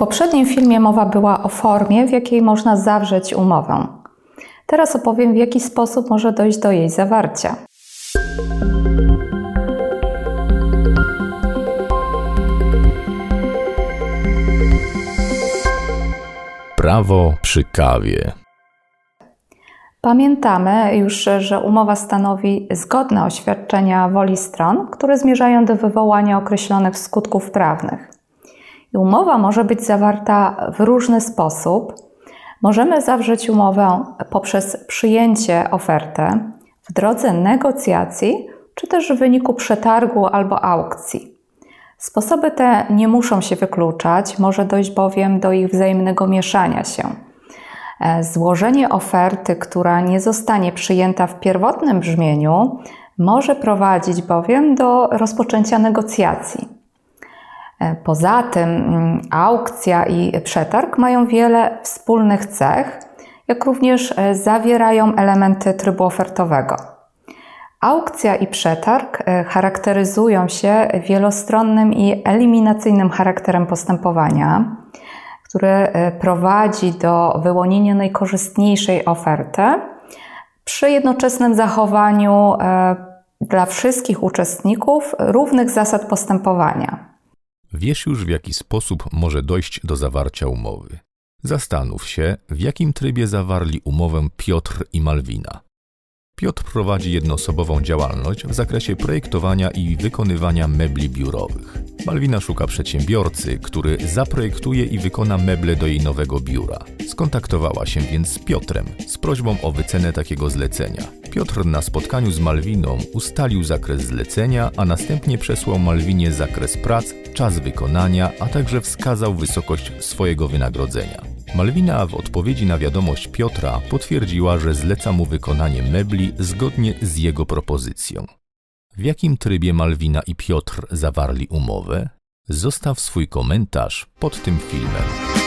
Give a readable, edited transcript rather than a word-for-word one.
poprzednim filmie mowa była o formie, w jakiej można zawrzeć umowę. Teraz opowiem, w jaki sposób może dojść do jej zawarcia. Prawo przy kawie. Pamiętamy już, że umowa stanowi zgodne oświadczenia woli stron, które zmierzają do wywołania określonych skutków prawnych. Umowa może być zawarta w różny sposób. Możemy zawrzeć umowę poprzez przyjęcie oferty, w drodze negocjacji, czy też w wyniku przetargu albo aukcji. Sposoby te nie muszą się wykluczać, może dojść bowiem do ich wzajemnego mieszania się. Złożenie oferty, która nie zostanie przyjęta w pierwotnym brzmieniu, może prowadzić bowiem do rozpoczęcia negocjacji. Poza tym aukcja i przetarg mają wiele wspólnych cech, jak również zawierają elementy trybu ofertowego. Aukcja i przetarg charakteryzują się wielostronnym i eliminacyjnym charakterem postępowania, który prowadzi do wyłonienia najkorzystniejszej oferty przy jednoczesnym zachowaniu dla wszystkich uczestników równych zasad postępowania. Wiesz już, w jaki sposób może dojść do zawarcia umowy. Zastanów się, w jakim trybie zawarli umowę Piotr i Malwina. Piotr prowadzi jednoosobową działalność w zakresie projektowania i wykonywania mebli biurowych. Malwina szuka przedsiębiorcy, który zaprojektuje i wykona meble do jej nowego biura. Skontaktowała się więc z Piotrem z prośbą o wycenę takiego zlecenia. Piotr na spotkaniu z Malwiną ustalił zakres zlecenia, a następnie przesłał Malwinie zakres prac, czas wykonania, a także wskazał wysokość swojego wynagrodzenia. Malwina w odpowiedzi na wiadomość Piotra potwierdziła, że zleca mu wykonanie mebli zgodnie z jego propozycją. W jakim trybie Malwina i Piotr zawarli umowę? Zostaw swój komentarz pod tym filmem.